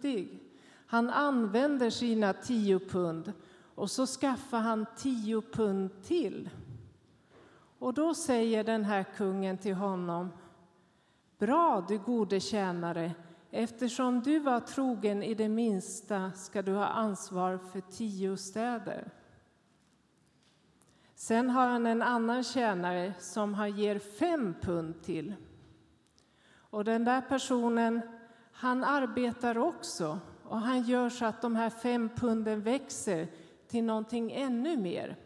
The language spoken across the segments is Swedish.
modig. Han använder sina 10 pund och så skaffar han 10 pund till. Och då säger den här kungen till honom: bra du gode tjänare, eftersom du var trogen i det minsta ska du ha ansvar för 10 städer. Sen har han en annan tjänare som han ger 5 pund till. Och den där personen, han arbetar också. Och han gör så att de här 5 punden växer till någonting ännu mer.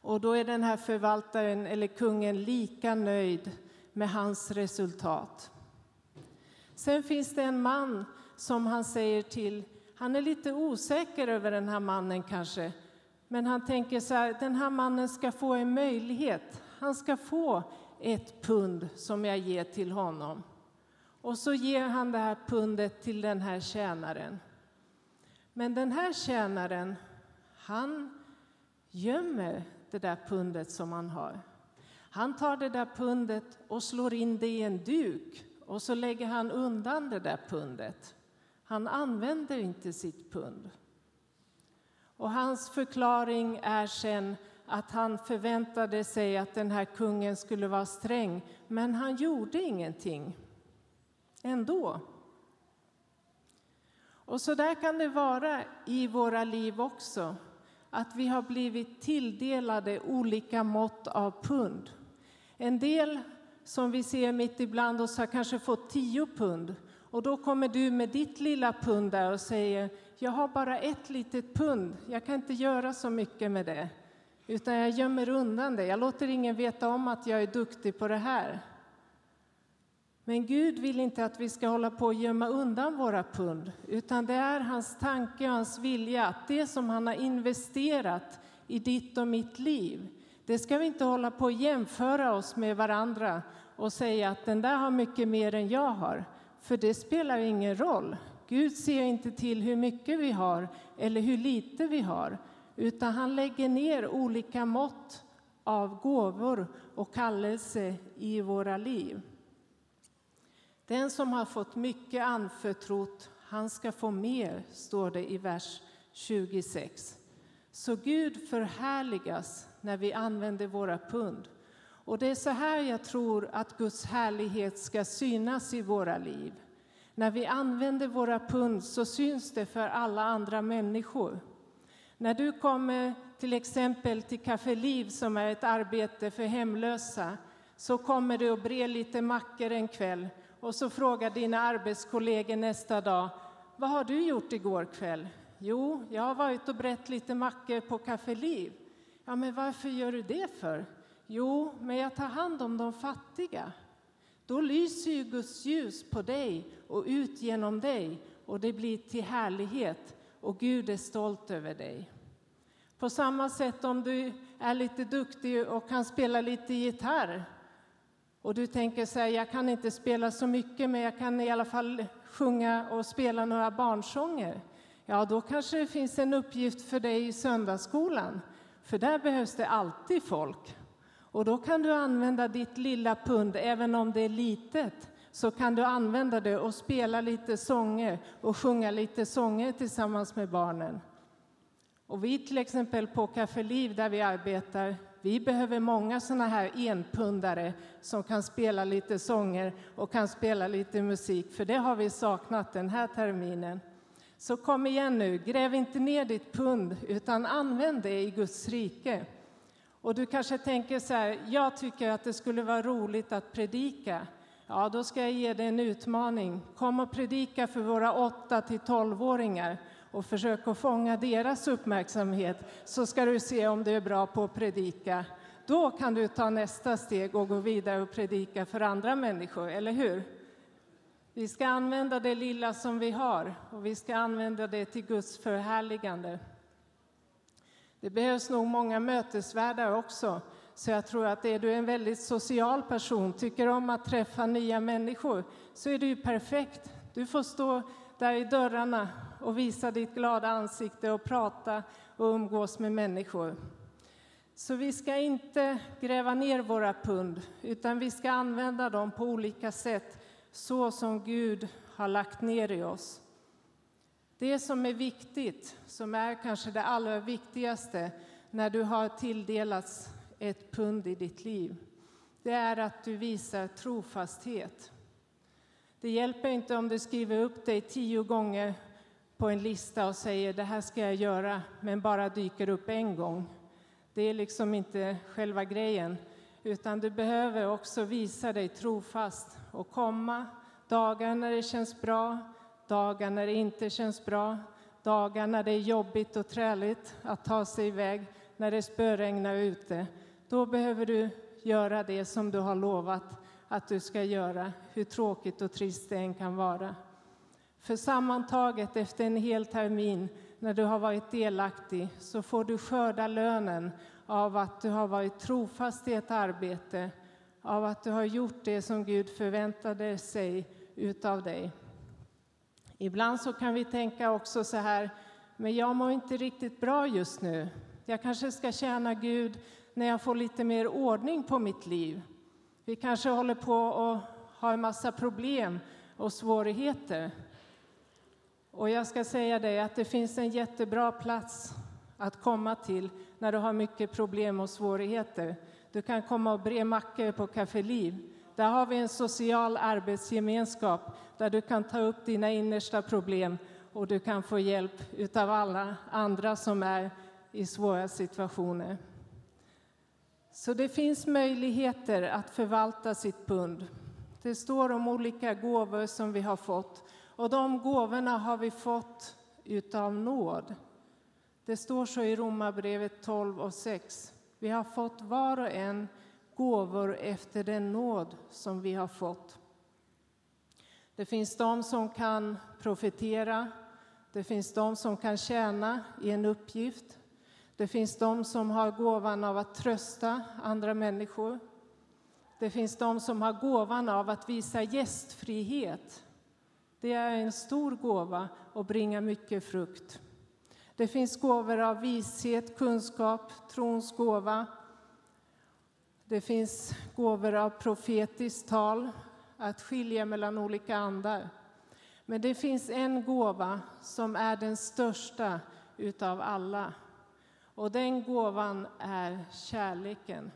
Och då är den här förvaltaren eller kungen lika nöjd med hans resultat. Sen finns det en man som han säger till. Han är lite osäker över den här mannen kanske. Men han tänker så här: den här mannen ska få en möjlighet. Han ska få 1 pund som jag ger till honom. Och så ger han det här pundet till den här tjänaren. Men den här tjänaren, han gömmer det där pundet som han har. Han tar det där pundet och slår in det i en duk. Och så lägger han undan det där pundet. Han använder inte sitt pund. Och hans förklaring är sen att han förväntade sig att den här kungen skulle vara sträng. Men han gjorde ingenting ändå. Och så där kan det vara i våra liv också. Att vi har blivit tilldelade olika mått av pund. En del som vi ser mitt ibland oss har kanske fått 10 pund. Och då kommer du med ditt lilla pund där och säger: jag har bara 1 litet pund. Jag kan inte göra så mycket med det. Utan jag gömmer undan det. Jag låter ingen veta om att jag är duktig på det här. Men Gud vill inte att vi ska hålla på och gömma undan våra pund. Utan det är hans tanke och hans vilja att det som han har investerat i ditt och mitt liv, det ska vi inte hålla på och jämföra oss med varandra och säga att den där har mycket mer än jag har. För det spelar ingen roll. Gud ser inte till hur mycket vi har eller hur lite vi har. Utan han lägger ner olika mått av gåvor och kallelse i våra liv. Den som har fått mycket anförtrott, han ska få mer, står det i vers 26. Så Gud förhärligas när vi använder våra pund. Och det är så här jag tror att Guds härlighet ska synas i våra liv. När vi använder våra pund så syns det för alla andra människor. När du kommer till exempel till Café Liv, som är ett arbete för hemlösa, så kommer du och brer lite mackor en kväll. Och så frågar dina arbetskollegor nästa dag: vad har du gjort igår kväll? Jo, jag har varit och brett lite mackor på Café Liv. Ja, men varför gör du det för? Jo, men jag tar hand om de fattiga. Då lyser ju Guds ljus på dig och ut genom dig. Och det blir till härlighet. Och Gud är stolt över dig. På samma sätt om du är lite duktig och kan spela lite gitarr. Och du tänker så här: jag kan inte spela så mycket, men jag kan i alla fall sjunga och spela några barnsånger. Ja, då kanske det finns en uppgift för dig i söndagsskolan. För där behövs det alltid folk. Och då kan du använda ditt lilla pund, även om det är litet. Så kan du använda det och spela lite sånger och sjunga lite sånger tillsammans med barnen. Och vi till exempel på Café Liv där vi arbetar, vi behöver många såna här enpundare som kan spela lite sånger och kan spela lite musik. För det har vi saknat den här terminen. Så kom igen nu, gräv inte ner ditt pund utan använd det i Guds rike. Och du kanske tänker så här: jag tycker att det skulle vara roligt att predika. Ja, då ska jag ge dig en utmaning. Kom och predika för våra 8- till 12-åringar. Och försök att fånga deras uppmärksamhet, så ska du se om du är bra på att predika. Då kan du ta nästa steg och gå vidare och predika för andra människor, eller hur? Vi ska använda det lilla som vi har och vi ska använda det till Guds förhärligande. Det behövs nog många mötesvärdar också. Så jag tror att är du en väldigt social person, tycker om att träffa nya människor, så är du perfekt. Du får stå där i dörrarna och visa ditt glada ansikte och prata och umgås med människor. Så vi ska inte gräva ner våra pund, utan vi ska använda dem på olika sätt så som Gud har lagt ner i oss. Det som är viktigt, som är kanske det allra viktigaste när du har tilldelats ett pund i ditt liv, det är att du visar trofasthet. Det hjälper inte om du skriver upp dig 10 gånger på en lista och säger det här ska jag göra, men bara dyker upp en gång. Det är liksom inte själva grejen, utan du behöver också visa dig trofast och komma dagar när det känns bra, dagar när det inte känns bra, dagar när det är jobbigt och träligt att ta sig iväg, när det spöregnar ute. Då behöver du göra det som du har lovat att du ska göra, hur tråkigt och trist det än kan vara. För sammantaget efter en hel termin, när du har varit delaktig, så får du skörda lönen av att du har varit trofast i ett arbete, av att du har gjort det som Gud förväntade sig utav dig. Ibland så kan vi tänka också så här, men jag mår inte riktigt bra just nu. Jag kanske ska tjäna Gud när jag får lite mer ordning på mitt liv. Vi kanske håller på och har en massa problem och svårigheter. Och jag ska säga dig att det finns en jättebra plats att komma till när du har mycket problem och svårigheter. Du kan komma och bre mackor på Café Liv. Där har vi en social arbetsgemenskap där du kan ta upp dina innersta problem och du kan få hjälp av alla andra som är i svåra situationer. Så det finns möjligheter att förvalta sitt pund. Det står om olika gåvor som vi har fått. Och de gåvorna har vi fått utav nåd. Det står så i Romarbrevet 12:6. Vi har fått var och en gåvor efter den nåd som vi har fått. Det finns de som kan profetera. Det finns de som kan tjäna i en uppgift. Det finns de som har gåvan av att trösta andra människor. Det finns de som har gåvan av att visa gästfrihet. Det är en stor gåva och bringar mycket frukt. Det finns gåvor av vishet, kunskap, trons gåva. Det finns gåvor av profetiskt tal, att skilja mellan olika andar. Men det finns en gåva som är den största utav alla. Och den gåvan är kärleken.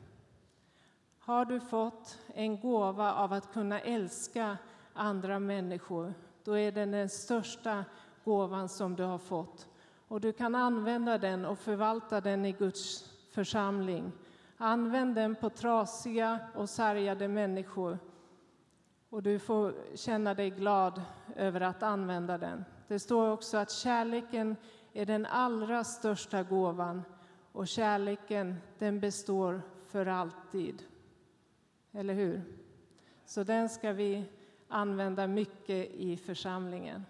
Har du fått en gåva av att kunna älska andra människor, då är den den största gåvan som du har fått. Och du kan använda den och förvalta den i Guds församling. Använd den på trasiga och sargade människor. Och du får känna dig glad över att använda den. Det står också att kärleken är den allra största gåvan. Och kärleken, den består för alltid. Eller hur? Så den ska vi använda mycket i församlingen.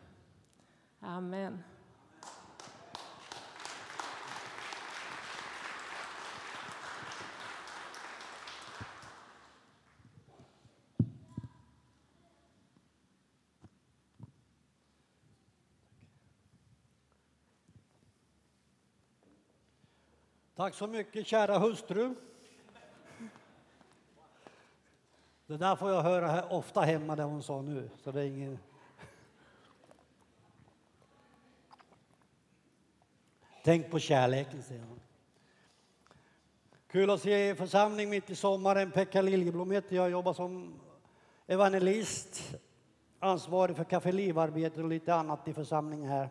Amen. Tack så mycket, kära hustru. Det där får jag höra här ofta hemma, det hon sa nu. Så det är ingen... Tänk på kärleken, säger hon. Kul att se församling mitt i sommaren. Pekka Liljeblom heter jag. Jobbar som evangelist. Ansvarig för kaffelivarbetet och lite annat i församlingen här.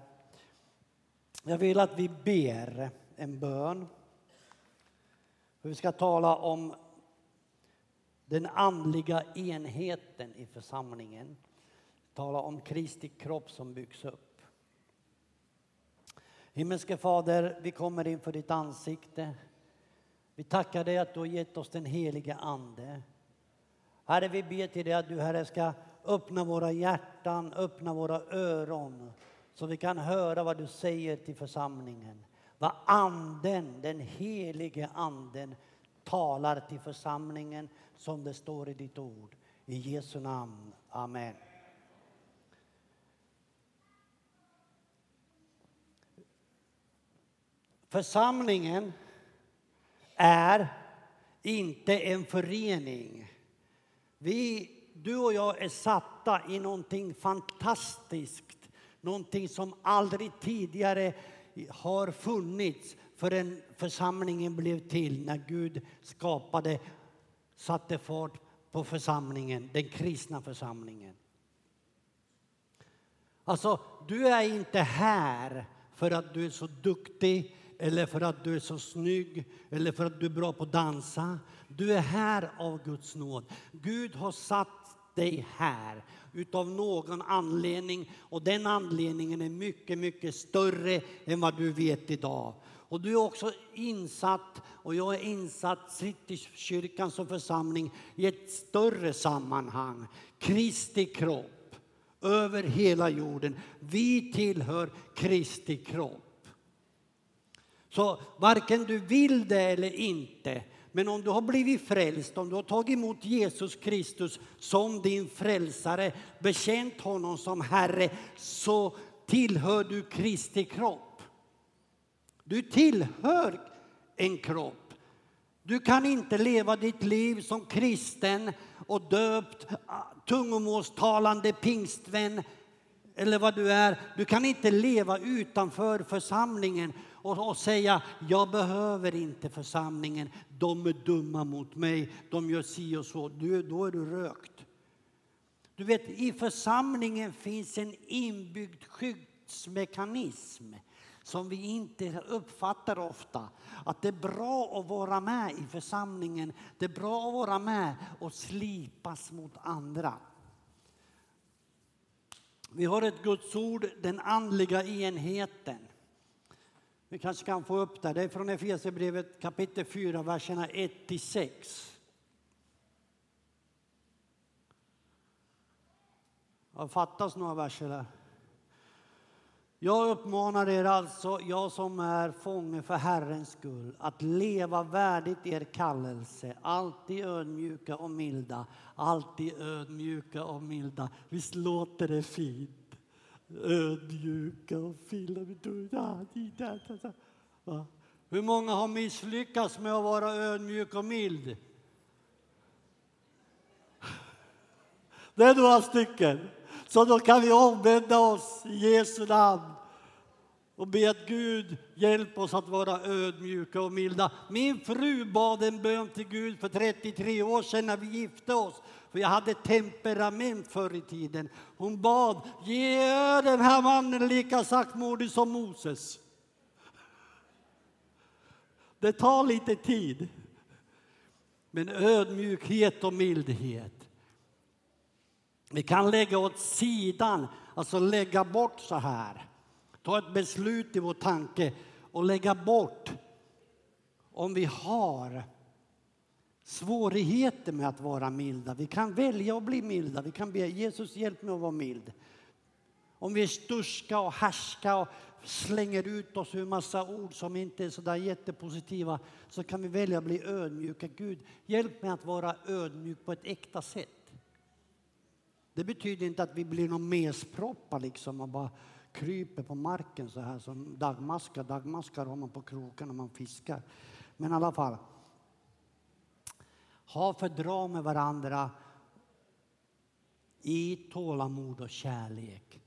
Jag vill att vi ber en bön. Vi ska tala om den andliga enheten i församlingen. Tala om Kristi kropp som byggs upp. Himmelske Fader, vi kommer inför ditt ansikte. Vi tackar dig att du har gett oss den helige ande. Herre, vi ber till dig att du, Herre, ska öppna våra hjärtan, öppna våra öron. Så vi kan höra vad du säger till församlingen. Vad anden, den helige anden, talar till församlingen som det står i ditt ord. I Jesu namn. Amen. Församlingen är inte en förening. Vi du och jag är satta i någonting fantastiskt. Någonting som aldrig tidigare har funnits förrän församlingen blev till. När Gud skapade, satte fart på församlingen, den kristna församlingen. Alltså, du är inte här för att du är så duktig eller för att du är så snygg eller för att du är bra på att dansa. Du är här av Guds nåd. Gud har satt dig här utav någon anledning, och den anledningen är mycket, mycket större än vad du vet idag. Och du är också insatt, och jag är insatt, Citykyrkan som församling i ett större sammanhang. Kristi kropp. Över hela jorden. Vi tillhör Kristi kropp. Så varken du vill det eller inte. Men om du har blivit frälst, om du har tagit emot Jesus Kristus som din frälsare, bekänt honom som Herre, så tillhör du Kristi kropp. Du tillhör en kropp. Du kan inte leva ditt liv som kristen och döpt, tungomålstalande, pingstvän eller vad du är. Du kan inte leva utanför församlingen och säga, jag behöver inte församlingen. De är dumma mot mig, de gör si och så. Då är du rökt. Du vet, i församlingen finns en inbyggd skyddsmekanism som vi inte uppfattar ofta. Att det är bra att vara med i församlingen. Det är bra att vara med och slipas mot andra. Vi har ett Guds ord, den andliga enheten. Vi kanske kan få upp det. Det är från Efesierbrevet kapitel 4, verserna 1-6. Det fattas några verser där. Jag uppmanar er alltså, jag som är fånge för Herrens skull, att leva värdigt er kallelse. Alltid ödmjuka och milda. Alltid ödmjuka och milda. Visst låter det fint? Ödmjuka och milda. Hur många har misslyckats med att vara ödmjuk och mild? Det är några stycken. Så då kan vi omvända oss i Jesu namn och be att Gud hjälp oss att vara ödmjuka och milda. Min fru bad en bön till Gud för 33 år sedan när vi gifte oss. För jag hade temperament förr i tiden. Hon bad, ge den här mannen lika saktmodig som Moses. Det tar lite tid. Men ödmjukhet och mildhet. Vi kan lägga åt sidan, alltså lägga bort så här. Ta ett beslut i vår tanke och lägga bort om vi har svårigheter med att vara milda. Vi kan välja att bli milda. Vi kan be Jesus hjälp mig att vara mild. Om vi är sturska och härska och slänger ut oss ur massa ord som inte är så där jättepositiva, så kan vi välja att bli ödmjuka. Gud, hjälp mig att vara ödmjuk på ett äkta sätt. Det betyder inte att vi blir någon mesproppar liksom och bara kryper på marken så här som dagmaskar. Dagmaskar har man på kroken när man fiskar. Men i alla fall, ha fördra med varandra i tålamod och kärlek.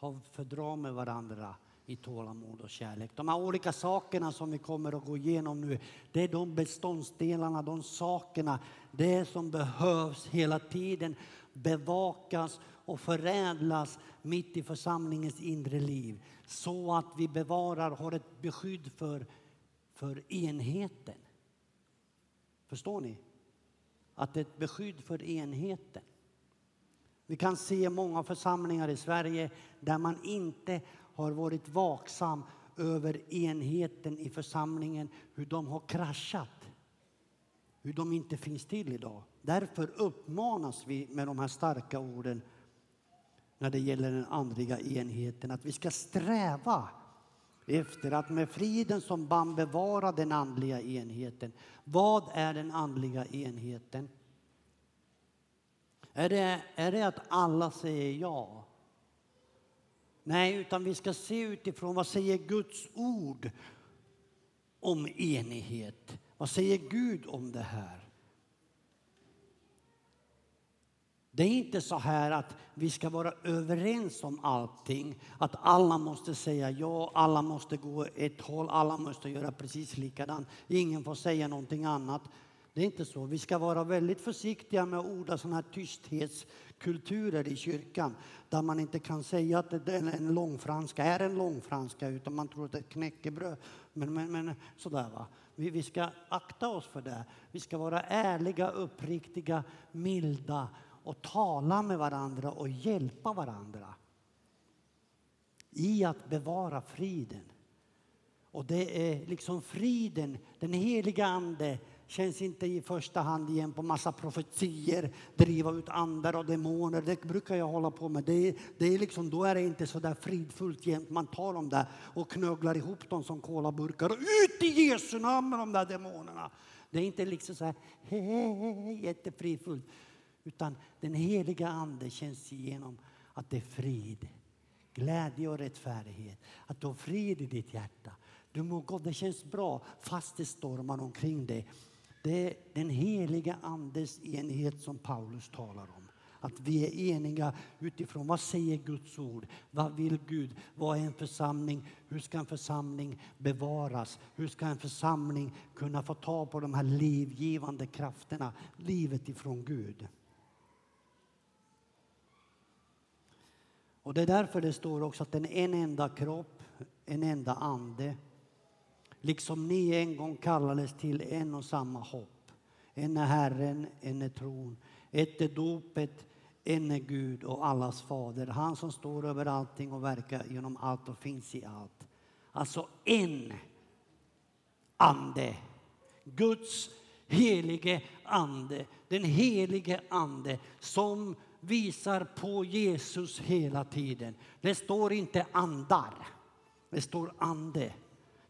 Ha fördra med varandra i tålamod och kärlek. De här olika sakerna som vi kommer att gå igenom nu, det är de beståndsdelarna, de sakerna, det som behövs hela tiden bevakas och förädlas mitt i församlingens inre liv, så att vi bevarar, har ett beskydd för enheten. Förstår ni? Att det är ett beskydd för enheten. Vi kan se många församlingar i Sverige där man inte har varit vaksam över enheten i församlingen, hur de har kraschat, hur de inte finns till idag. Därför uppmanas vi med de här starka orden när det gäller den andliga enheten, att vi ska sträva efter att med friden som band bevara den andliga enheten. Vad är den andliga enheten? Är det att alla säger ja? Nej, utan vi ska se utifrån, vad säger Guds ord om enighet? Vad säger Gud om det här? Det är inte så här att vi ska vara överens om allting. Att alla måste säga ja, alla måste gå ett håll, alla måste göra precis likadant. Ingen får säga någonting annat. Det är inte så. Vi ska vara väldigt försiktiga med att orda sådana här tysthetskulturer i kyrkan. Där man inte kan säga att en långfranska är en långfranska utan man tror att det är knäckebröd. Men sådär va. Vi ska akta oss för det. Vi ska vara ärliga, uppriktiga, milda. Och tala med varandra och hjälpa varandra i att bevara friden. Och det är liksom friden, den heliga ande känns inte i första hand igen på massa profetier, driva ut andar och demoner. Det brukar jag hålla på med. Det är liksom, då är det inte så där fridfullt jämt. Man tar dem där och knöglar ihop dem som kolaburkar. Och ut i Jesu namn med de där demonerna. Det är inte liksom så här jättefridfullt. Utan den heliga ande känns igenom att det är frid. Glädje och rättfärdighet. Att du har frid i ditt hjärta. Du mår gott, det känns bra fast det stormar omkring dig. Det är den heliga andes enhet som Paulus talar om. Att vi är eniga utifrån vad säger Guds ord? Vad vill Gud? Vad är en församling? Hur ska en församling bevaras? Hur ska en församling kunna få ta på de här livgivande krafterna? Livet ifrån Gud. Och det är därför det står också att en enda kropp, en enda ande. Liksom ni en gång kallades till en och samma hopp. En är Herren, en är tron. Ett är dopet, en är Gud och allas fader. Han som står över allting och verkar genom allt och finns i allt. Alltså en ande. Guds helige ande. Den helige ande som visar på Jesus hela tiden. Det står inte andar. Det står ande.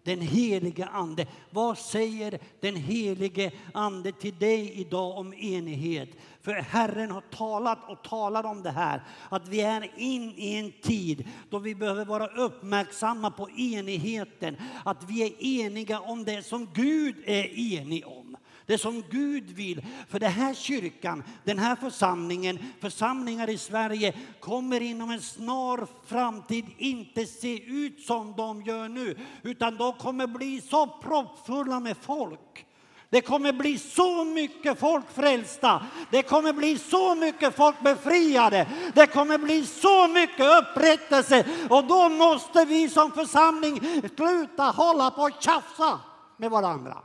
Den helige ande. Vad säger den helige ande till dig idag om enighet? För Herren har talat och talar om det här. Att vi är in i en tid då vi behöver vara uppmärksamma på enigheten. Att vi är eniga om det som Gud är enig om. Det som Gud vill. För den här kyrkan, den här församlingen, församlingar i Sverige kommer inom en snar framtid inte se ut som de gör nu. Utan de kommer bli så proppfulla med folk. Det kommer bli så mycket folk frälsta. Det kommer bli så mycket folk befriade. Det kommer bli så mycket upprättelse. Och då måste vi som församling sluta hålla på och tjafsa med varandra.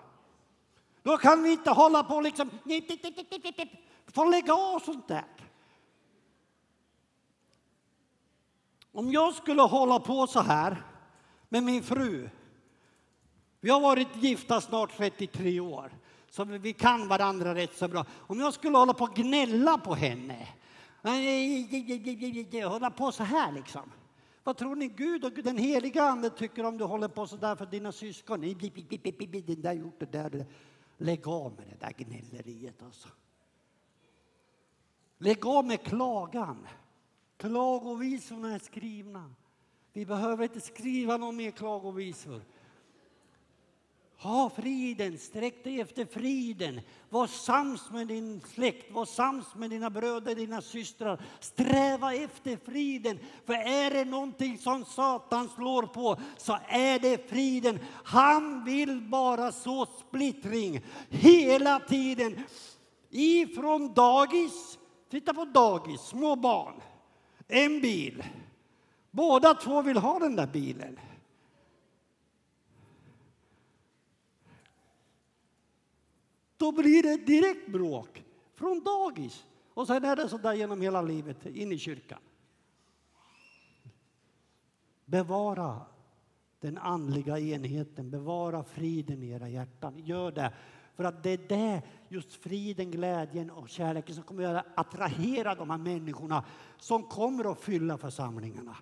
Då kan vi inte hålla på liksom. Får lägga av sånt där. Om jag skulle hålla på så här med min fru. Vi har varit gifta snart 33 år. Så vi kan varandra rätt så bra. Om jag skulle hålla på och gnälla på henne. Hålla på så här liksom. Vad tror ni Gud och den heliga anden tycker om du håller på så där för dina syskon? Den där gjort det där. Lägg av med det där gnälleriet alltså. Lägg av med klagan. Klagovisorna är skrivna. Vi behöver inte skriva någon mer klagovisor. Ha friden, sträck dig efter friden. Var sams med din släkt, var sams med dina bröder, dina systrar. Sträva efter friden. För är det någonting som Satan slår på så är det friden. Han vill bara så splittring hela tiden. Ifrån dagis, titta på dagis, små barn. En bil. Båda två vill ha den där bilen. Då blir det direkt bråk från dagis. Och sen är det så där genom hela livet in i kyrkan. Bevara den andliga enheten. Bevara friden i era hjärtan. Gör det. För att det är det, just friden, glädjen och kärleken som kommer att attrahera de här människorna. Som kommer att fylla församlingarna.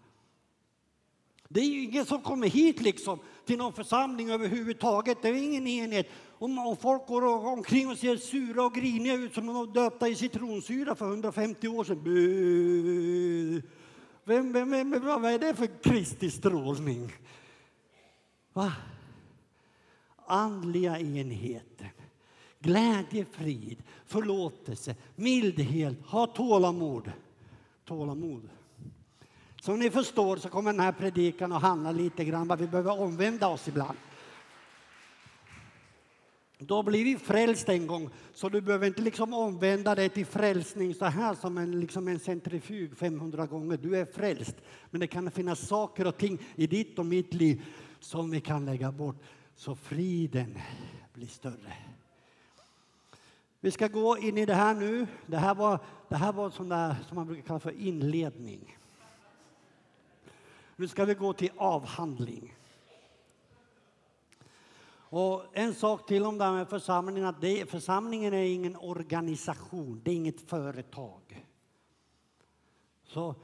Det är ju ingen som kommer hit liksom till någon församling överhuvudtaget. Det är ingen enhet. Och folk går omkring och ser sura och griniga ut som de döpta i citronsyra för 150 år sedan. Vad är det för Kristi strålning? Va? Andliga enheten. glädje, frid, förlåtelse, mildhet, ha tålamod. Tålamod. Som ni förstår så kommer den här predikan att handla lite grann vad vi behöver omvända oss ibland. Då blir vi frälst en gång, så du behöver inte liksom omvända dig till frälsning så här som en centrifug 500 gånger. Du är frälst, men det kan finnas saker och ting i ditt och mitt liv som vi kan lägga bort. Så friden blir större. Vi ska gå in i det här nu. Det här var sån där som man brukar kalla för inledning. Nu ska vi gå till avhandling. Och en sak till om det här med församlingen. Församlingen är ingen organisation. Det är inget företag. Så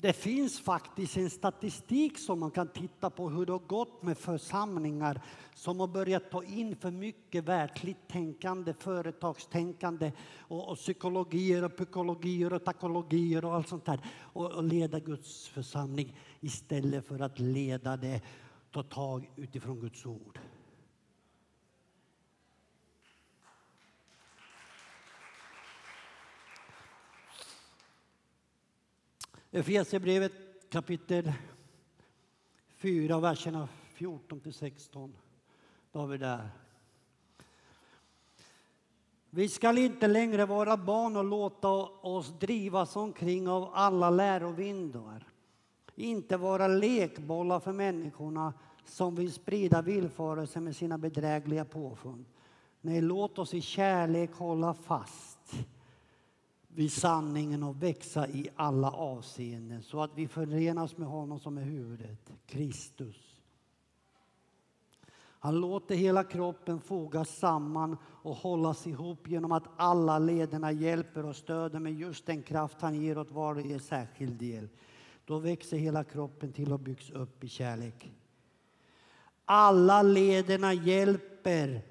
det finns faktiskt en statistik som man kan titta på hur det har gått med församlingar som har börjat ta in för mycket verkligt tänkande, företagstänkande och psykologier och psykologier och takologier och allt sånt där. Och leda Guds församling istället för att leda det, ta tag utifrån Guds ord. Efesierbrevet kapitel 4, verserna 14-16. Då är vi där. Vi ska inte längre vara barn och låta oss drivas omkring av alla lärovindar. Inte vara lekbollar för människorna som vill sprida villfarelse med sina bedrägliga påfund. Nej, låt oss i kärlek hålla fast vid sanningen och växa i alla avseenden så att vi förenas med honom som är huvudet, Kristus. Han låter hela kroppen fogas samman och hållas ihop genom att alla lederna hjälper och stöder med just den kraft han ger åt varje särskild del. Då växer hela kroppen till och byggs upp i kärlek. Alla lederna hjälper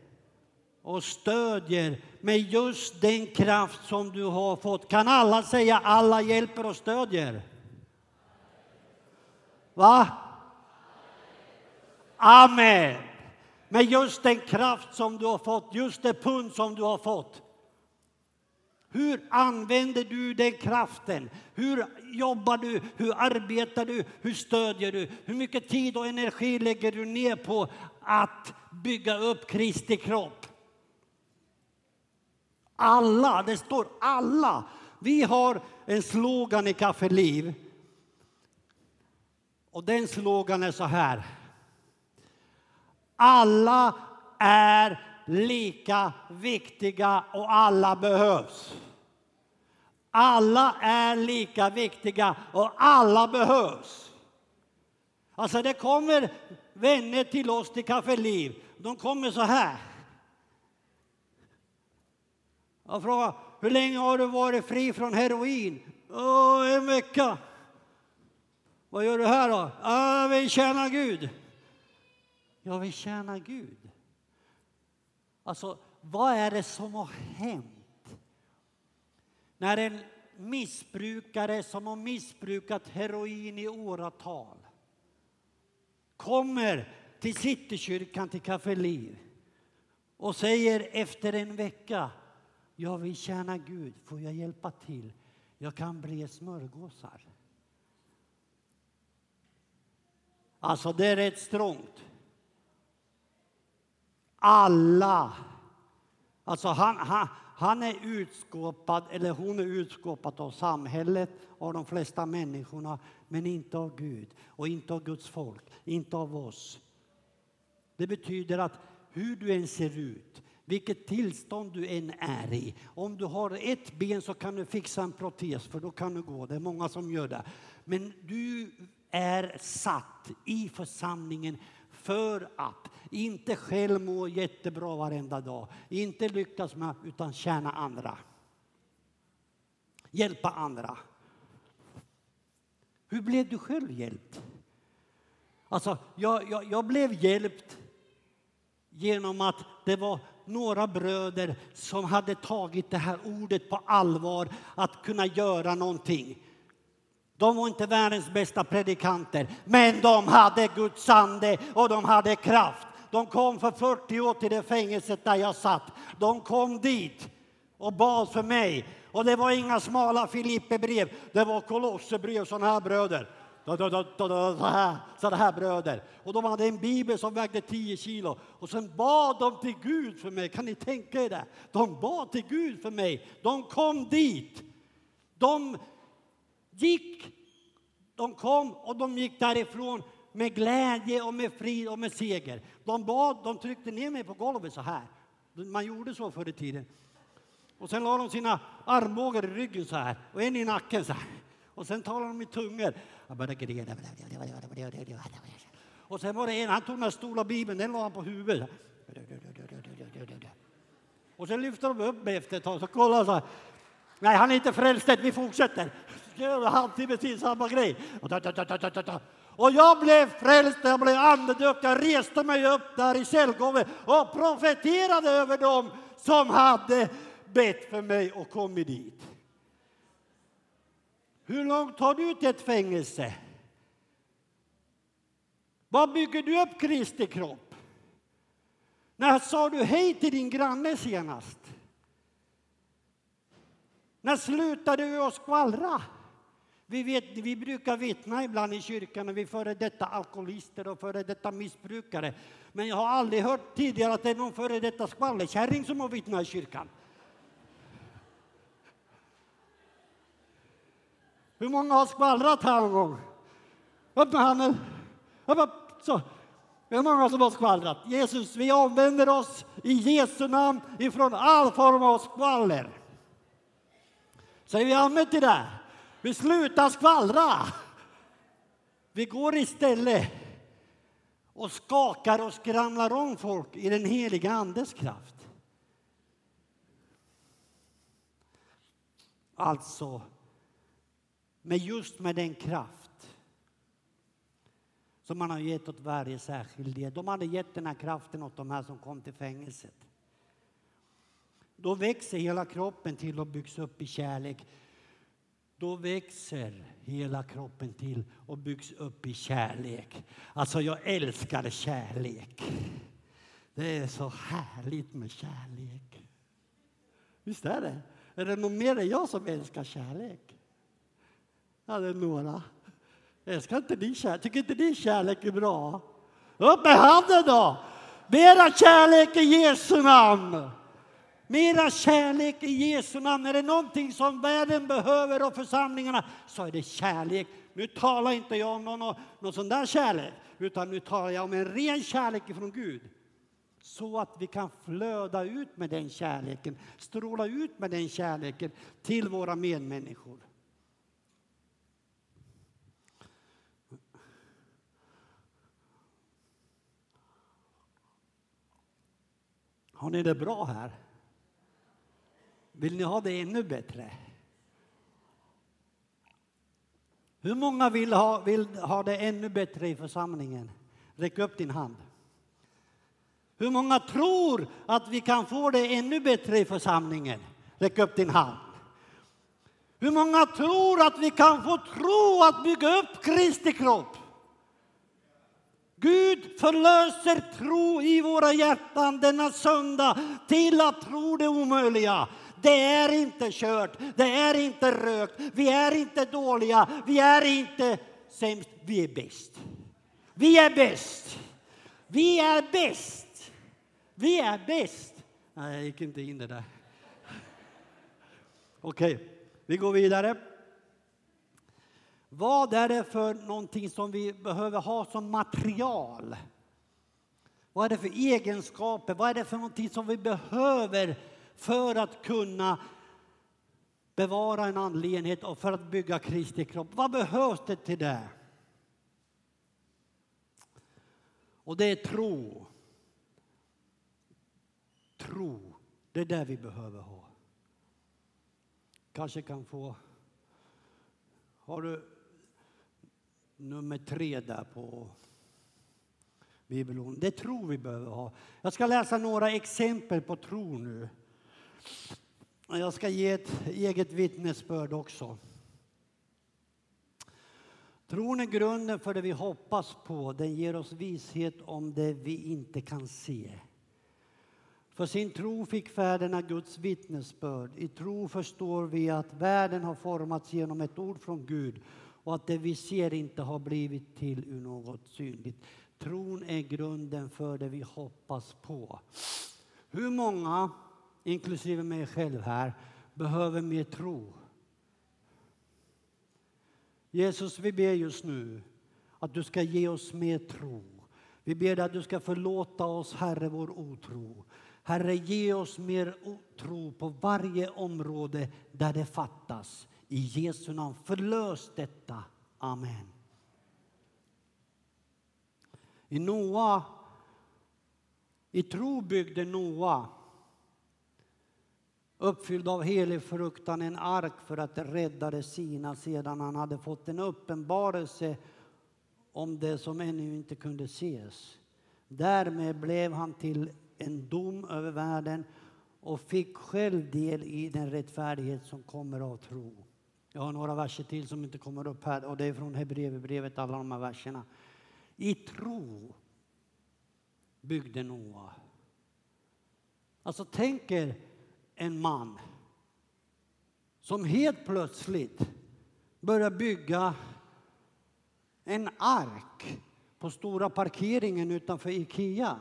och stödjer med just den kraft som du har fått. Kan alla säga alla hjälper och stödjer? Va? Amen. Med just den kraft som du har fått. Just det pund som du har fått. Hur använder du den kraften? Hur jobbar du? Hur arbetar du? Hur stödjer du? Hur mycket tid och energi lägger du ner på att bygga upp Kristi kropp? Alla, det står alla. Vi har en slogan i Café Liv. Och den slogan är så här. Alla är lika viktiga och alla behövs. Alla är lika viktiga och alla behövs. Alltså det kommer vänner till oss till Café Liv. De kommer så här. Jag frågar, hur länge har du varit fri från heroin? En vecka. Vad gör du här då? Jag vill tjäna Gud. Jag vill tjäna Gud. Alltså, vad är det som har hänt? När en missbrukare som har missbrukat heroin i åratal kommer till Citykyrkan, till Café Liv och säger efter en vecka, jag vill tjäna Gud, får jag hjälpa till? Jag kan bre smörgåsar. Alltså, det är rätt strångt. Alla. Alltså han är utskåpad, eller hon är utskåpad av samhället, av de flesta människorna, men inte av Gud och inte av Guds folk, inte av oss. Det betyder att hur du än ser ut, vilket tillstånd du än är i. Om du har ett ben så kan du fixa en protes, för då kan du gå. Det är många som gör det. Men du är satt i församlingen för att inte själv må jättebra varenda dag. Inte lyckas med, utan tjäna andra. Hjälpa andra. Hur blev du själv hjälpt? Alltså, jag blev hjälpt genom att det var några bröder som hade tagit det här ordet på allvar. Att kunna göra någonting. De var inte världens bästa predikanter. Men de hade Guds ande och de hade kraft. De kom för 40 år till det fängelset där jag satt. De kom dit och bad för mig. Och det var inga smala Filippibrev. Det var Kolosserbrev, sådana här bröder. Sådana här bröder. Och de hade en bibel som vägde 10 kilo. Och sen bad de till Gud för mig. Kan ni tänka er det? De bad till Gud för mig. De kom dit. De gick. De kom och de gick därifrån med glädje och med frid och med seger. De bad, de tryckte ner mig på golvet så här. Man gjorde så förr i tiden. Och sen la de sina armbågar i ryggen så här. Och en i nacken så här. Och sen talade de i tungor. Och sen var det en, han tog den stora bibeln, den la han på huvudet. Och sen lyfte de upp mig efter ett tag. Så kollade så här. Nej, han är inte frälst, vi fortsätter. Halvtimme till samma grej. Och jag blev frälst, jag blev andedöpt. Jag reste mig upp där i källgången och profeterade över dem som hade bett för mig och kommit dit. Hur långt har du till ett fängelse? Vad bygger du upp Kristi kropp? När sa du hej till din granne senast? När slutade vi att skvallra? Vi brukar vittna ibland i kyrkan och vi före detta alkoholister och före detta missbrukare. Men jag har aldrig hört tidigare att det är någon före detta skvallerkärring som har vittnat i kyrkan. Hur många har skvallrat här någon gång? Upp med handen. Så. Hur många som har skvallrat? Jesus, vi omvänder oss i Jesu namn ifrån all form av skvaller. Säger vi amen till det? Vi slutar skvallra. Vi går istället och skakar och skramlar om folk i den heliga andes kraft. Alltså, men just med den kraft som man har gett åt varje särskild del. De hade gett den här kraften åt de här som kom till fängelset. Då växer hela kroppen till och byggs upp i kärlek. Då växer hela kroppen till och byggs upp i kärlek. Alltså jag älskar kärlek. Det är så härligt med kärlek. Visst är det? Är det nog mer än jag som älskar kärlek? Ja, det är några. Älskar inte ni kärlek? Tycker inte ni kärlek är bra? Upp med handen då! Mera kärlek i Jesu namn! Mera kärlek i Jesu namn. Är det någonting som världen behöver och församlingarna så är det kärlek. Nu talar inte jag om någon sån där kärlek. Utan nu talar jag om en ren kärlek från Gud. Så att vi kan flöda ut med den kärleken. Stråla ut med den kärleken till våra medmänniskor. Har ni det bra här? Vill ni ha det ännu bättre? Hur många vill ha det ännu bättre i församlingen? Räck upp din hand. Hur många tror att vi kan få det ännu bättre i församlingen? Räck upp din hand. Hur många tror att vi kan få tro att bygga upp Kristi kropp? Gud förlöser tro i våra hjärtan denna söndag till att tro det omöjliga. Det är inte kört, det är inte rökt, vi är inte dåliga, vi är inte sämst, vi är bäst. Vi är bäst, vi är bäst, vi är bäst. Nej, jag gick inte in det där. Okej, vi går vidare. Vad är det för någonting som vi behöver ha som material? Vad är det för egenskaper? Vad är det för någonting som vi behöver för att kunna bevara en andlig enhet och för att bygga Kristi kropp? Vad behövs det till det? Och det är tro. Tro, det är det vi behöver ha. Kanske kan få... Har du... Nummer 3 där på bibeln. Det tror vi behöver ha. Jag ska läsa några exempel på tro nu. Jag ska ge ett eget vittnesbörd också. Tron är grunden för det vi hoppas på. Den ger oss vishet om det vi inte kan se. För sin tro fick fäderna Guds vittnesbörd. I tro förstår vi att världen har formats genom ett ord från Gud och att det vi ser inte har blivit till ur något synligt. Tron är grunden för det vi hoppas på. Hur många, inklusive mig själv här, behöver mer tro? Jesus, vi ber just nu att du ska ge oss mer tro. Vi ber att du ska förlåta oss, Herre, vår otro. Herre, ge oss mer tro på varje område där det fattas. I Jesu namn, förlös detta. Amen. I tro byggde Noa, uppfylld av helig fruktan, en ark för att rädda det sina sedan han hade fått en uppenbarelse om det som ännu inte kunde ses. Därmed blev han till en dom över världen och fick själv del i den rättfärdighet som kommer av tro. Jag har några verser till som inte kommer upp här, och det är från Hebreerbrevet, alla de här verserna. I tro byggde Noa. Alltså tänk er en man som helt plötsligt börjar bygga en ark på stora parkeringen utanför Ikea.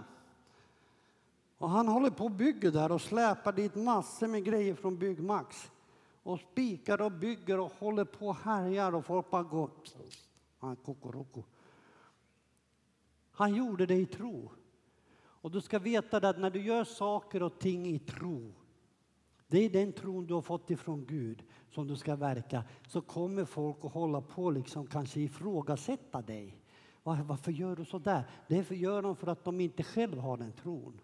Och han håller på och bygger där och släpar dit massor med grejer från Byggmax. Och spikar och bygger och håller på och härjar och folk bara går. Han gjorde det i tro. Och du ska veta att när du gör saker och ting i tro, det är den tron du har fått ifrån Gud som du ska verka. Så kommer folk att hålla på liksom kanske ifrågasätta dig. Varför gör du så där? Det gör de för att de inte själv har den tron.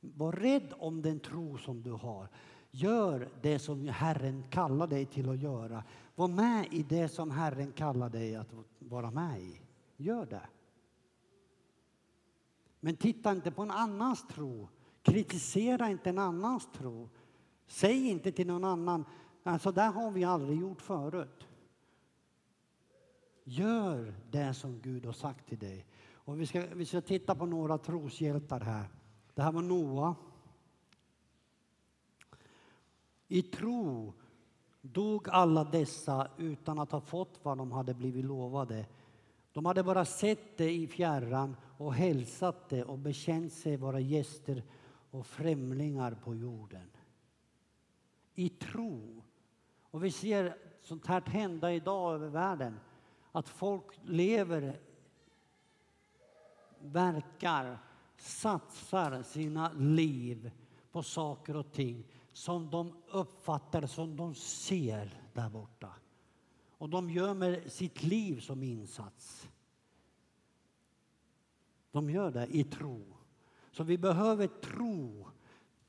Var rädd om den tro som du har. Gör det som Herren kallar dig till att göra. Var med i det som Herren kallar dig att vara med i. Gör det. Men titta inte på en annans tro. Kritisera inte en annans tro. Säg inte till någon annan, alltså där har vi aldrig gjort förut. Gör det som Gud har sagt till dig. Och vi ska titta på några troshjältar här. Det här var Noa. I tro dog alla dessa utan att ha fått vad de hade blivit lovade. De hade bara sett det i fjärran och hälsat det och bekänt sig vara gäster och främlingar på jorden. I tro. Och vi ser sånt här hända idag över världen. Att folk lever, verkar, satsar sina liv på saker och ting som de uppfattar, som de ser där borta. Och de gör med sitt liv som insats. De gör det i tro. Så vi behöver tro.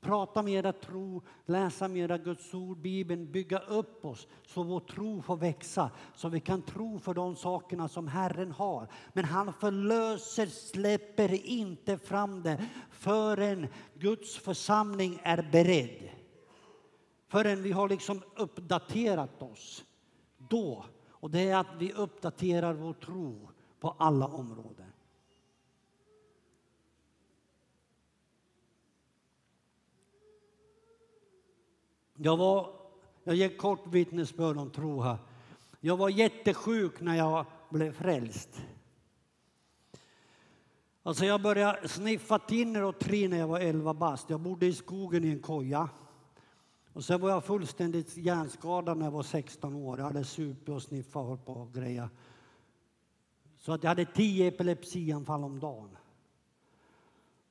Prata mera tro. Läsa mera Guds ord, Bibeln. Bygga upp oss så vår tro får växa. Så vi kan tro för de sakerna som Herren har. Men han släpper inte fram det förrän Guds församling är beredd. Förrän vi har liksom uppdaterat oss. Då. Och det är att vi uppdaterar vår tro på alla områden. Jag ger kort vittnesbörd om tro här. Jag var jättesjuk när jag blev frälst. Alltså jag började sniffa tinner och tri när jag var 11 bast. Jag bodde i skogen i en koja. Och sen var jag fullständigt hjärnskadad när jag var 16 år. Jag hade super och sniffa och på och grejer. Så att jag hade 10 epilepsianfall om dagen.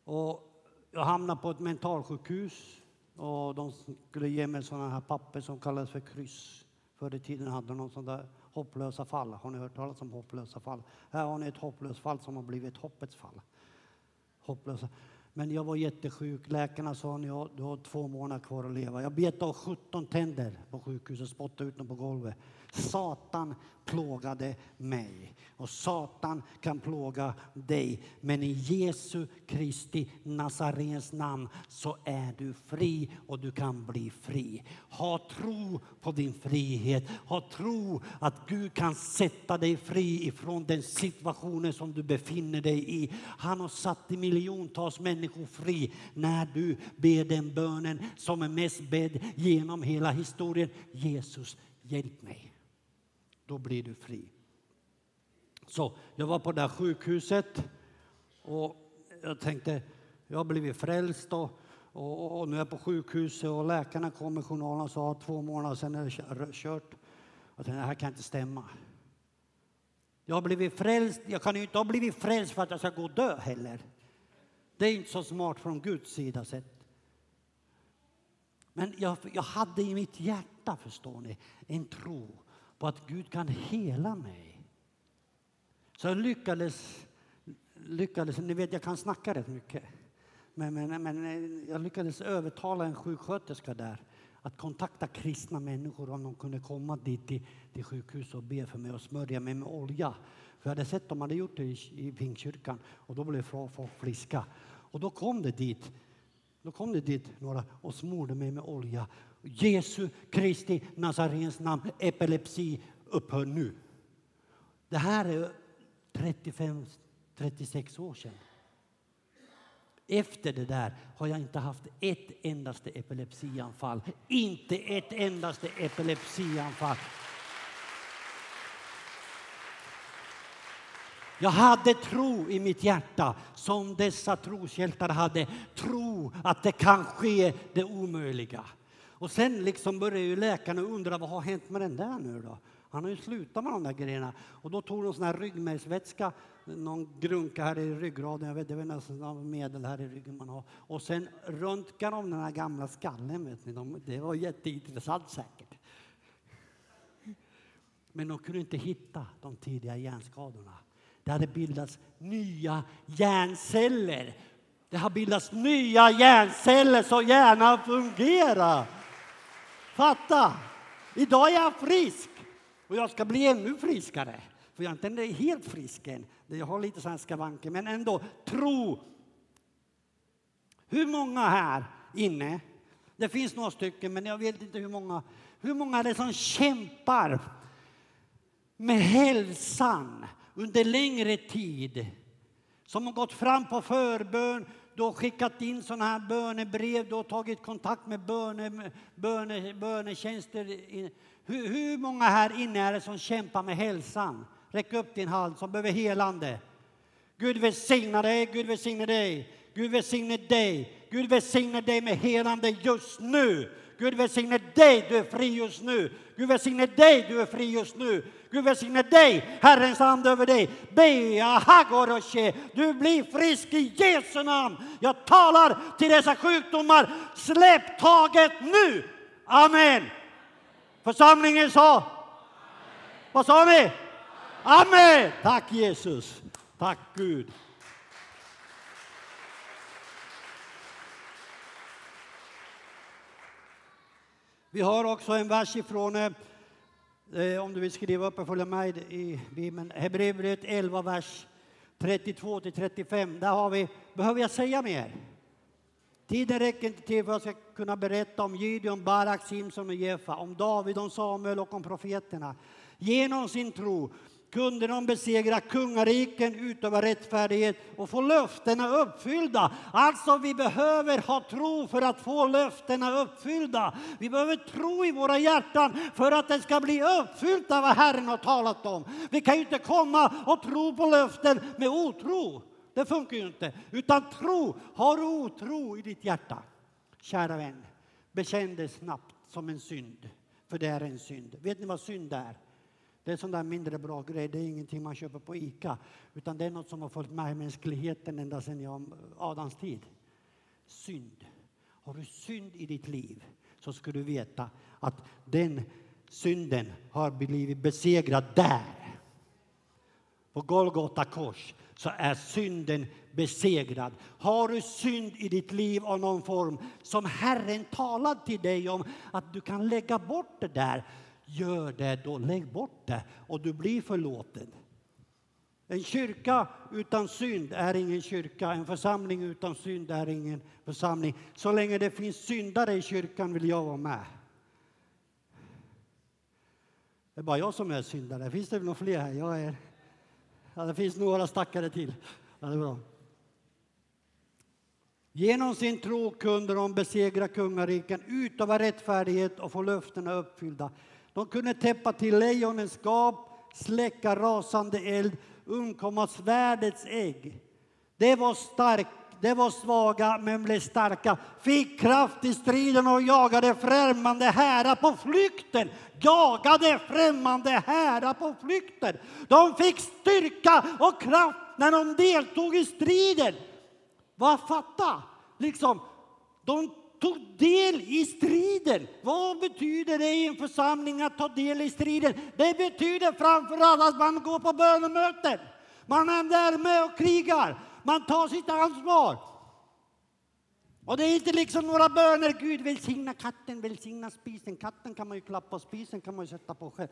Och jag hamnade på ett mentalsjukhus. Och de skulle ge mig sådana här papper som kallas för kryss. Förr i tiden hade de sådana där hopplösa fall. Har ni hört talas om hopplösa fall? Här har ni ett hopplöst fall som har blivit ett hoppets fall. Hopplösa. Men jag var jättesjuk. Läkarna sa att jag har 2 månader kvar att leva. Jag bet av 17 tänder på sjukhuset och spottade ut dem på golvet. Satan plågade mig och Satan kan plåga dig. Men i Jesu Kristi Nazarens namn så är du fri och du kan bli fri. Ha tro på din frihet. Ha tro att Gud kan sätta dig fri ifrån den situationen som du befinner dig i. Han har satt i miljontals människor fri när du ber den bönen som är mest bedd genom hela historien. Jesus, hjälp mig. Då blir du fri. Så jag var på det här sjukhuset och jag tänkte, jag har blivit frälst och nu är jag på sjukhuset och läkarna kom med journalen och sa 2 månader sedan är det kört. Jag tänkte, det här kan inte stämma. Jag har blivit frälst, jag kan ju inte ha blivit frälst för att jag ska gå och dö heller. Det är inte så smart från Guds sida sett. Men jag hade i mitt hjärta, förstår ni, en tro på att Gud kan hela mig. Så jag lyckades, ni vet jag kan snacka rätt mycket. Men jag lyckades övertala en sjuksköterska där att kontakta kristna människor om de kunde komma dit till sjukhus och be för mig och smörja mig med olja. För jag hade sett de hade gjort det i Pingkyrkan och då blev folk friska. Och då kom det dit. Då kom det dit några och smorde mig med olja. Jesu Kristi Nazarens namn, epilepsi, upphör nu. Det här är 35-36 år sedan. Efter det där har jag inte haft ett endaste epilepsianfall. Inte ett endaste epilepsianfall. Jag hade tro i mitt hjärta som dessa troshjältar hade. Tro att det kan ske det omöjliga. Och sen liksom började ju läkarna undra vad har hänt med den där nu då? Han har ju slutat med de där grejerna. Och då tog de sån här ryggmärgsvätska, någon grunka här i ryggraden. Jag vet inte, det är nästan medel här i ryggen man har. Och sen röntgade de den här gamla skallen, vet ni. Det var jätteintressant säkert. Men de kunde inte hitta de tidiga hjärnskadorna. Det hade bildats nya hjärnceller. Det har bildats nya hjärnceller så hjärnan fungerar. Fatta! Idag är jag frisk. Och jag ska bli ännu friskare. För jag är inte helt frisk än. Jag har lite sådana skavanker. Men ändå, tro. Hur många här inne? Det finns några stycken, men jag vet inte hur många. Hur många är det som kämpar med hälsan under längre tid? Som har gått fram på förbön. Du har skickat in sådana här bönebrev. Du har tagit kontakt med bönetjänster. Hur många här inne är det som kämpar med hälsan? Räck upp din hand som behöver helande. Gud välsigna dig, Gud välsigna dig. Gud välsigna dig. Gud välsigna dig med helande just nu. Gud välsigna dig, du är fri just nu. Gud välsigna dig, du är fri just nu. Gud välsigna dig, Herrens hand över dig. Du blir frisk i Jesu namn. Jag talar till dessa sjukdomar. Släpp taget nu. Amen. Församlingen sa. Amen. Vad sa ni? Amen. Amen. Tack Jesus. Tack Gud. Vi har också en vers ifrån, om du vill skriva upp och följa med i Bibeln, Hebreerbrevet 11, vers 32-35. Där har vi, behöver jag säga mer? Tiden räcker inte till för att jag ska kunna berätta om Gideon, Barak, Simson och Jefa, om David, om Samuel och om profeterna. Genom sin tro kunde de besegra kungariken, utöva rättfärdighet och få löftena uppfyllda. Alltså vi behöver ha tro för att få löftena uppfyllda. Vi behöver tro i våra hjärtan för att det ska bli uppfyllt av vad Herren har talat om. Vi kan ju inte komma och tro på löften med otro. Det funkar ju inte. Utan tro, har du otro i ditt hjärta, kära vän, bekänn det snabbt som en synd. För det är en synd. Vet ni vad synd är? Det är sån där mindre bra grej. Det är ingenting man köper på Ica. Utan det är något som har följt med mänskligheten ända sedan Adams tid. Synd. Har du synd i ditt liv så ska du veta att den synden har blivit besegrad där. På Golgata kors så är synden besegrad. Har du synd i ditt liv av någon form som Herren talade till dig om att du kan lägga bort det där. gör det då, lägg bort det och du blir förlåten. En kyrka utan synd är ingen kyrka. En församling utan synd är ingen församling. Så länge det finns syndare i kyrkan vill jag vara med. Det är bara jag som är syndare. Finns det några fler här? Jag är... Ja, det finns några stackare till. Ja, det är bra. Genom sin tro kunde de besegra kungariken, utöva rättfärdighet och få löftena uppfyllda. De kunde täppa till lejonens skap, släcka rasande eld, undkomma svärdets ägg. Det var svaga men blev starka. Fick kraft i striden och jagade främmande härar på flykten. De fick styrka och kraft när de deltog i striden. Vad fatta? Liksom, de tog del i striden. Vad betyder det i en församling att ta del i striden? Det betyder framförallt att man går på bönemöten. Man är där med och krigar. Man tar sitt ansvar. Och det är inte liksom några böner. Gud välsigna katten, välsigna spisen. Katten kan man ju klappa och spisen kan man ju sätta på själv.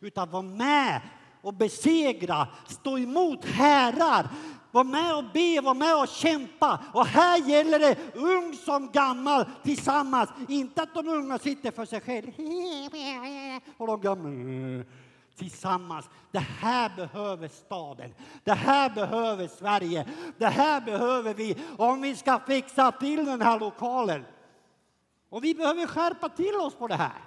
Utan var med och besegra. Stå emot härar. Var med och be, var med och kämpa. Och här gäller det ung som gammal tillsammans. Inte att de unga sitter för sig själv. Och de gamla tillsammans. Det här behöver staden. Det här behöver Sverige. Det här behöver vi om vi ska fixa till den här lokalen. Och vi behöver skärpa till oss på det här.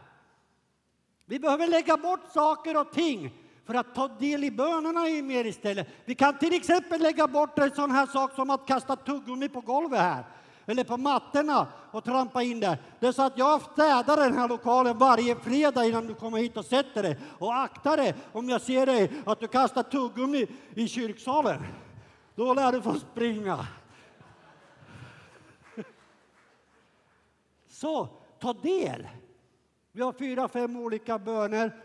Vi behöver lägga bort saker och ting för att ta del i bönerna i mer istället. Vi kan till exempel lägga bort en sån här sak som att kasta tuggummi på golvet här. Eller på mattorna och trampa in där. Det är så att jag städar den här lokalen varje fredag innan du kommer hit och sätter dig. Och akta dig om jag ser dig att du kastar tuggummi i kyrksalen. Då lär du få springa. Så, ta del. Vi har 4-5 olika böner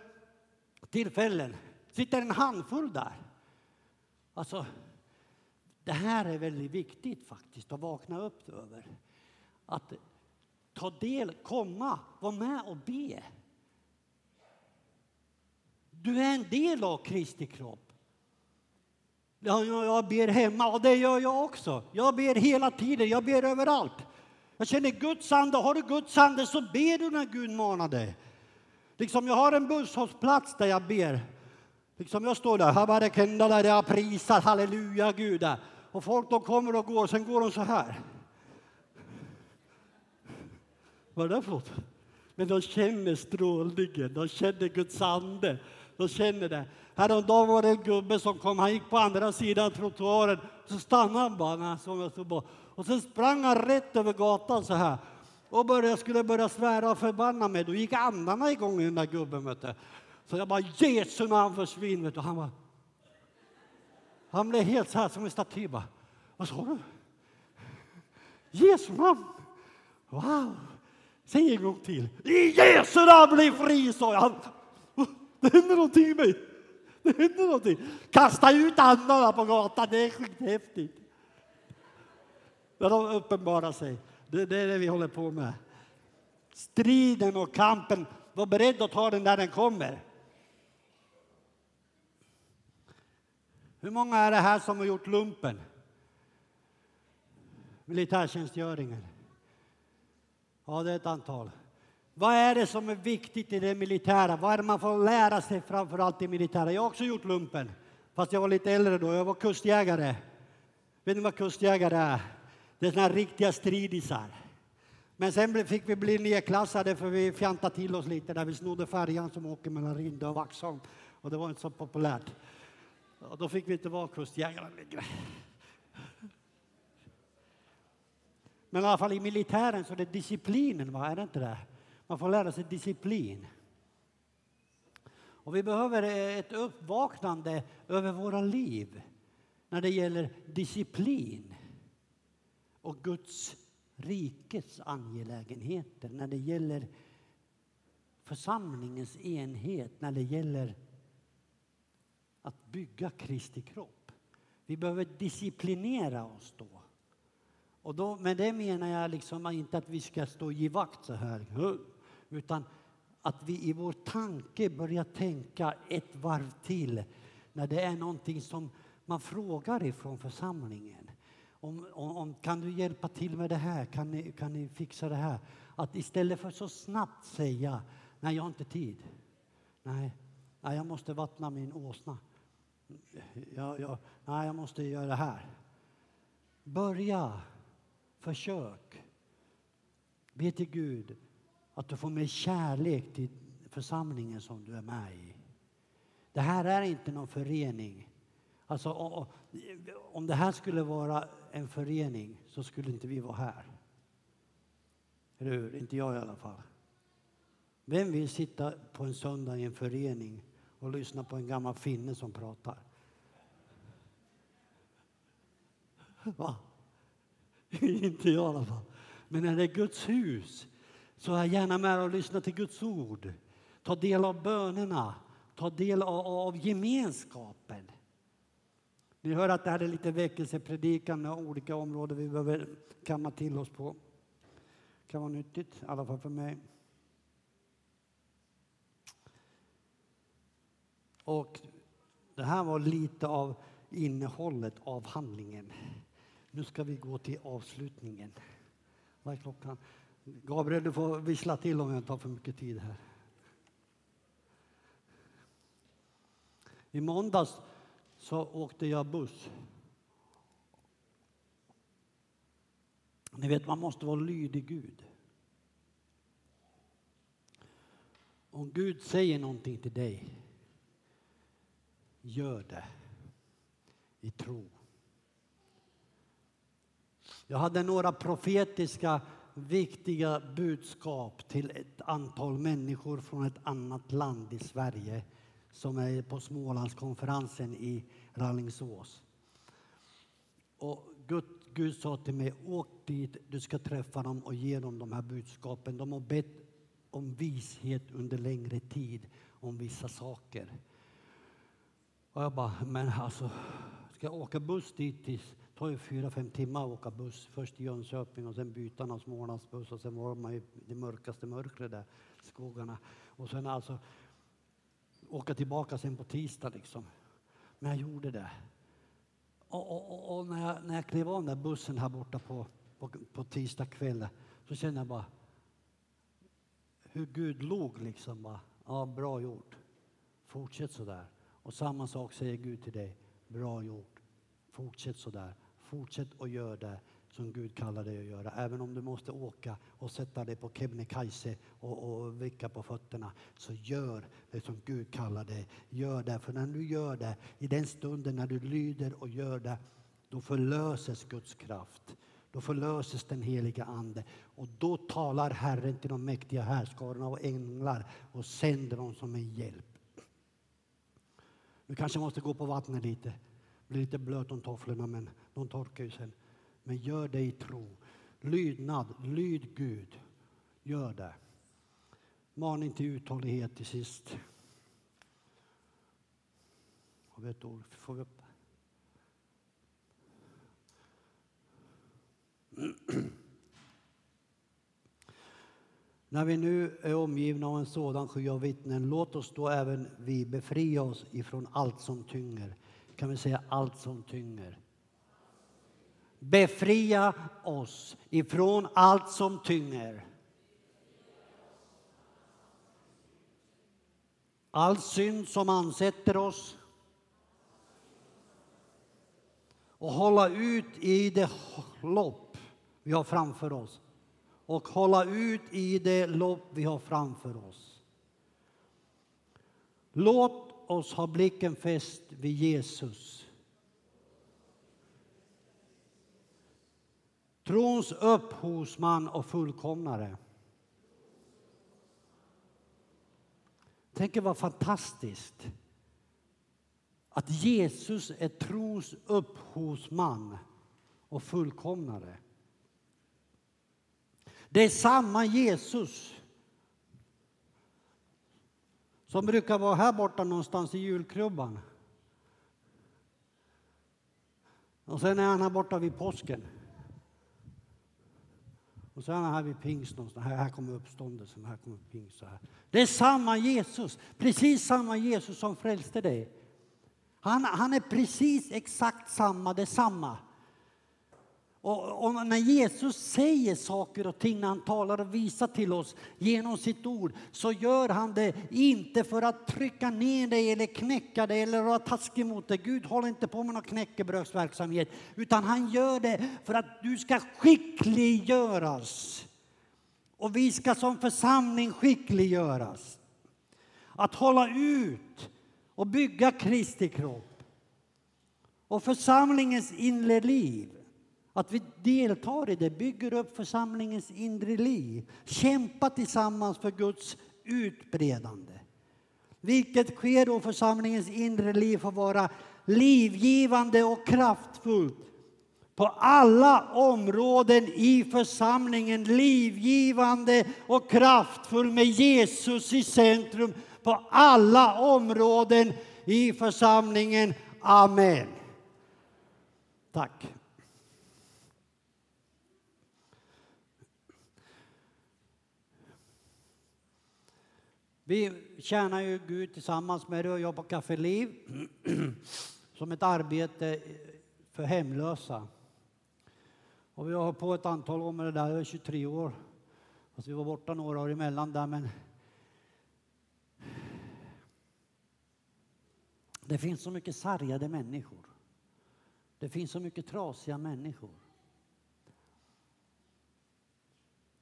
tillfällen. Sitter en handfull där. Alltså, det här är väldigt viktigt faktiskt att vakna upp över. Att ta del, komma, vara med och be. Du är en del av Kristi kropp. Jag ber hemma och det gör jag också. Jag ber hela tiden, jag ber överallt. Jag känner Guds ande. Har du Guds ande så ber du när Gud manar dig. Liksom jag har en busshållsplats där jag ber. Liksom jag står där, habarekenda där jag prisar, halleluja Gud. Och folk de kommer och går, sen går de så här. Vad är det där för något? Men de känner strålningen, de känner Guds ande. De känner det. Häromdagen var det en gubbe som kom, han gick på andra sidan trottoaren. Så stannade han bara, som jag stod på. Och sen sprang han rätt över gatan så här. Och skulle börja svära och förbanna mig. Då gick andarna igång i den där gubben. Vet du. Så jag bara, Jesu namn försvinn. Vet du. Han blev helt så här som en staty. Bara, vad sa du? Jesu namn. Wow. Säg en gång till. I Jesu namn blir fri, sa jag. Det händer någonting i mig. Det händer någonting. Kasta ut andarna på gatan. Det är skithäftigt. När de uppenbarar sig. Det är det vi håller på med. Striden och kampen. Var beredd att ta den där den kommer. Hur många är det här som har gjort lumpen? Militärtjänstgöringen. Ja, det är ett antal. Vad är det som är viktigt i det militära? Vad är det man får lära sig framförallt i militära? Jag har också gjort lumpen. Fast jag var lite äldre då. Jag var kustjägare. Vet ni vad kustjägare är? Det är såna riktiga stridisar. Men sen fick vi bli nedklassade för vi fjantade till oss lite. Där vi snodde färjan som åker mellan Rindö och Vaxholm. Och det var inte så populärt. Och då fick vi inte vara kustjägare längre. Men i alla fall i militären så är det disciplinen. Va? Är det inte det? Man får lära sig disciplin. Och vi behöver ett uppvaknande över våra liv. När det gäller disciplin. Och Guds rikets angelägenheter. När det gäller församlingens enhet. När det gäller att bygga Kristi kropp. Vi behöver disciplinera oss då. Och då med det menar jag liksom inte att vi ska stå i vakt så här. Utan att vi i vår tanke börjar tänka ett varv till när det är någonting som man frågar ifrån församlingen. Om kan du hjälpa till med det här? Kan ni fixa det här? Att istället för så snabbt säga, nej jag har inte tid. Nej jag måste vattna min åsna. Nej jag måste göra det här. Börja. Försök. Be till Gud att du får mer kärlek till församlingen som du är med i. Det här är inte någon förening. Alltså, om det här skulle vara en förening så skulle inte vi vara här. Eller hur? Inte jag i alla fall. Vem vill sitta på en söndag i en förening och lyssna på en gammal finne som pratar? Va? Inte jag i alla fall. Men när det är Guds hus så är jag gärna med och lyssna till Guds ord. Ta del av bönerna. Ta del av gemenskapen. Ni hör att det här är lite väckelsepredikan och olika områden vi behöver kamma till oss på. Det kan vara nyttigt, i alla fall för mig. Och det här var lite av innehållet av handlingen. Nu ska vi gå till avslutningen. Vad är klockan? Gabriel, du får vissla till om jag tar för mycket tid här. I måndags så åkte jag buss. Ni vet, man måste vara lydig Gud. Om Gud säger någonting till dig, gör det i tro. Jag hade några profetiska, viktiga budskap till ett antal människor från ett annat land i Sverige som är på Smålandskonferensen i Rallingsås. Och Gud sa till mig, åk dit, du ska träffa dem och ge dem de här budskapen. De har bett om vishet under längre tid om vissa saker. Och jag bara, men alltså, ska jag åka buss dit tills... Det tar ju 4-5 timmar att åka buss. Först till Jönköping och sen byta någon Smålandsbuss. Och sen var man i det mörkaste mörkret där, skogarna. Och sen alltså åka tillbaka sen på tisdag liksom. Men jag gjorde det. Och när jag klev av den där bussen här borta på tisdag kväll. Så kände jag bara hur Gud log liksom. Bara, ja, bra gjort. Fortsätt så där. Och samma sak säger Gud till dig. Bra gjort. Fortsätt så där. Fortsätt och gör det som Gud kallar dig att göra. Även om du måste åka och sätta dig på Kebnekaise och vicka på fötterna. Så gör det som Gud kallar dig. Gör det. För när du gör det, i den stunden när du lyder och gör det, då förlöses Guds kraft. Då förlöses den heliga ande. Och då talar Herren till de mäktiga härskarna och änglar och sänder dem som en hjälp. Du kanske måste gå på vattnet lite. Blir lite blöt om tofflorna, men de torkar ju sen. Men gör det i tro. Lydnad, lyd Gud. Gör det. Maning till uthållighet till sist. Har vi ett ord? Får vi upp? När vi nu är omgivna av en sådan sky av vittnen, låt oss då även vi befria oss ifrån allt som tynger. Kan vi säga allt som tynger? Befria oss ifrån allt som tynger. All synd som ansätter oss. Och hålla ut i det lopp vi har framför oss. Och hålla ut i det lopp vi har framför oss. Låt oss ha blicken fäst vid Jesus. Trons upphovsman och fullkomnare. Tänk er vad fantastiskt. Att Jesus är trons upphovsman och fullkomnare. Det är samma Jesus som brukar vara här borta någonstans i julkrubban. Och sen är han här borta vid påsken. Och sen här vid pingst någonstans. Här kommer uppståndelsen, här kommer pingst. Så här. Det är samma Jesus. Precis samma Jesus som frälste dig. Han är precis exakt samma, detsamma. Och när Jesus säger saker och ting, när han talar och visar till oss genom sitt ord, så gör han det inte för att trycka ner dig eller knäcka dig eller vara taskig mot dig. Gud håller inte på med någon knäckebrödsverksamhet, utan han gör det för att du ska skickliggöras. Och vi ska som församling skickliggöras. Att hålla ut och bygga Kristi kropp. Och församlingens inre liv. Att vi deltar i det, bygger upp församlingens inre liv. Kämpa tillsammans för Guds utbredande. Vilket sker då församlingens inre liv får vara livgivande och kraftfullt. På alla områden i församlingen. Livgivande och kraftfull med Jesus i centrum. På alla områden i församlingen. Amen. Tack. Vi tjänar ju Gud tillsammans med det och jobbar på Café Liv som ett arbete för hemlösa. Och vi har på ett antal år med det där, över 23 år. Alltså vi var borta några år emellan där, men det finns så mycket sargade människor. Det finns så mycket trasiga människor.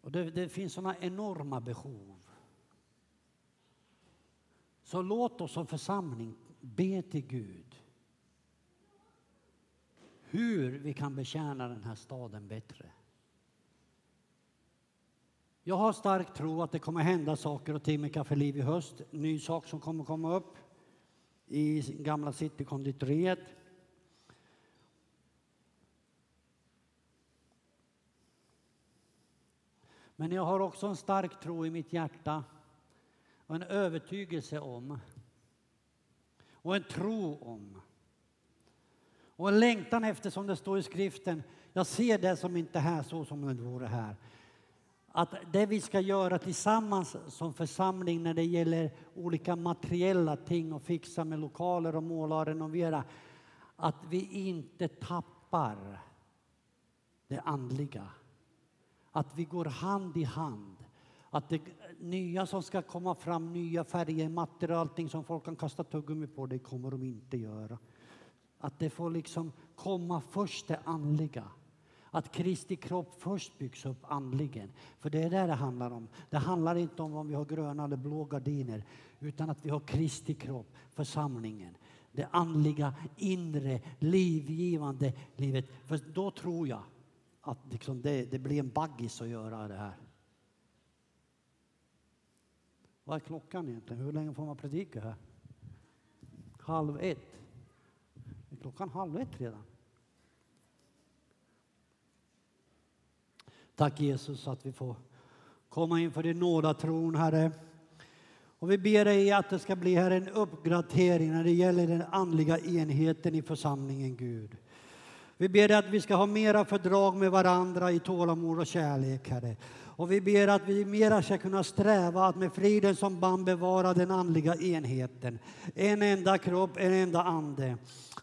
Och det finns såna enorma behov. Så låt oss som församling be till Gud hur vi kan betjäna den här staden bättre. Jag har stark tro att det kommer hända saker och ting med Café Liv i höst. Ny sak som kommer komma upp i gamla Citykonditoriet. Men jag har också en stark tro i mitt hjärta. Och en övertygelse om. Och en tro om. Och en längtan efter, som det står i skriften. Jag ser det som inte här så som det vore här. Att det vi ska göra tillsammans som församling när det gäller olika materiella ting. Och fixa med lokaler och måla och renovera. Att vi inte tappar det andliga. Att vi går hand i hand. Att det nya som ska komma fram, nya färger, mattor och allting som folk kan kasta tuggummi på, det kommer de inte göra. Att det får liksom komma först det andliga. Att Kristi kropp först byggs upp andligen. För det är det handlar om. Det handlar inte om vi har gröna eller blå gardiner, utan att vi har Kristi kropp, församlingen. Det andliga, inre, livgivande livet. För då tror jag att liksom det blir en baggis att göra det här. Vad är klockan egentligen? Hur länge får man predika här? 12:30. Är klockan 12:30 redan? Tack Jesus att vi får komma inför din nådatron, Herre. Och vi ber dig att det ska bli här en uppgradering när det gäller den andliga enheten i församlingen, Gud. Vi ber dig att vi ska ha mera fördrag med varandra i tålamod och kärlek, Herre. Och vi ber att vi mera ska kunna sträva att med friden som band bevara den andliga enheten. En enda kropp, en enda ande.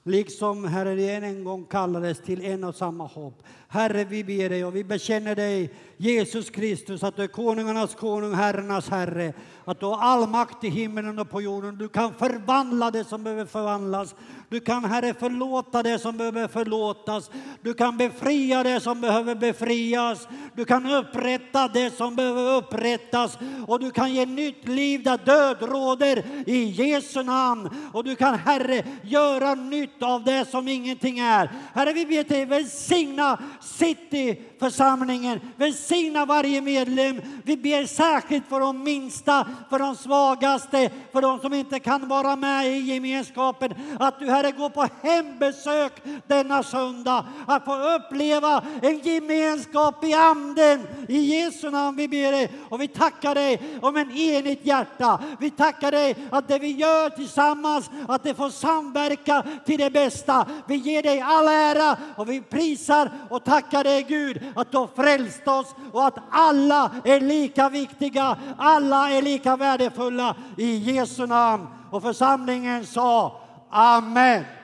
Liksom Herre en gång kallades till en och samma hopp. Herre, vi ber dig och vi bekänner dig, Jesus Kristus, att du är konungarnas konung, herrarnas herre. Att du har all makt i himmelen och på jorden. Du kan förvandla det som behöver förvandlas. Du kan, Herre, förlåta det som behöver förlåtas. Du kan befria det som behöver befrias. Du kan upprätta det som behöver upprättas. Och du kan ge nytt liv där död råder i Jesu namn. Och du kan, Herre, göra nytt av det som ingenting är. Herre, vi ber dig, välsigna Cityförsamlingen. Välsigna varje medlem. Vi ber särskilt för de minsta, för de svagaste, för de som inte kan vara med i gemenskapen. Att du, Herre, går på hembesök denna söndag. Att få uppleva en gemenskap i anden. I Jesu namn vi ber dig. Och vi tackar dig om en enigt hjärta. Vi tackar dig att det vi gör tillsammans, att det får samverka till till det bästa. Vi ger dig all ära och vi prisar och tackar dig Gud att du har frälst oss och att alla är lika viktiga, alla är lika värdefulla i Jesu namn. Och församlingen sa amen.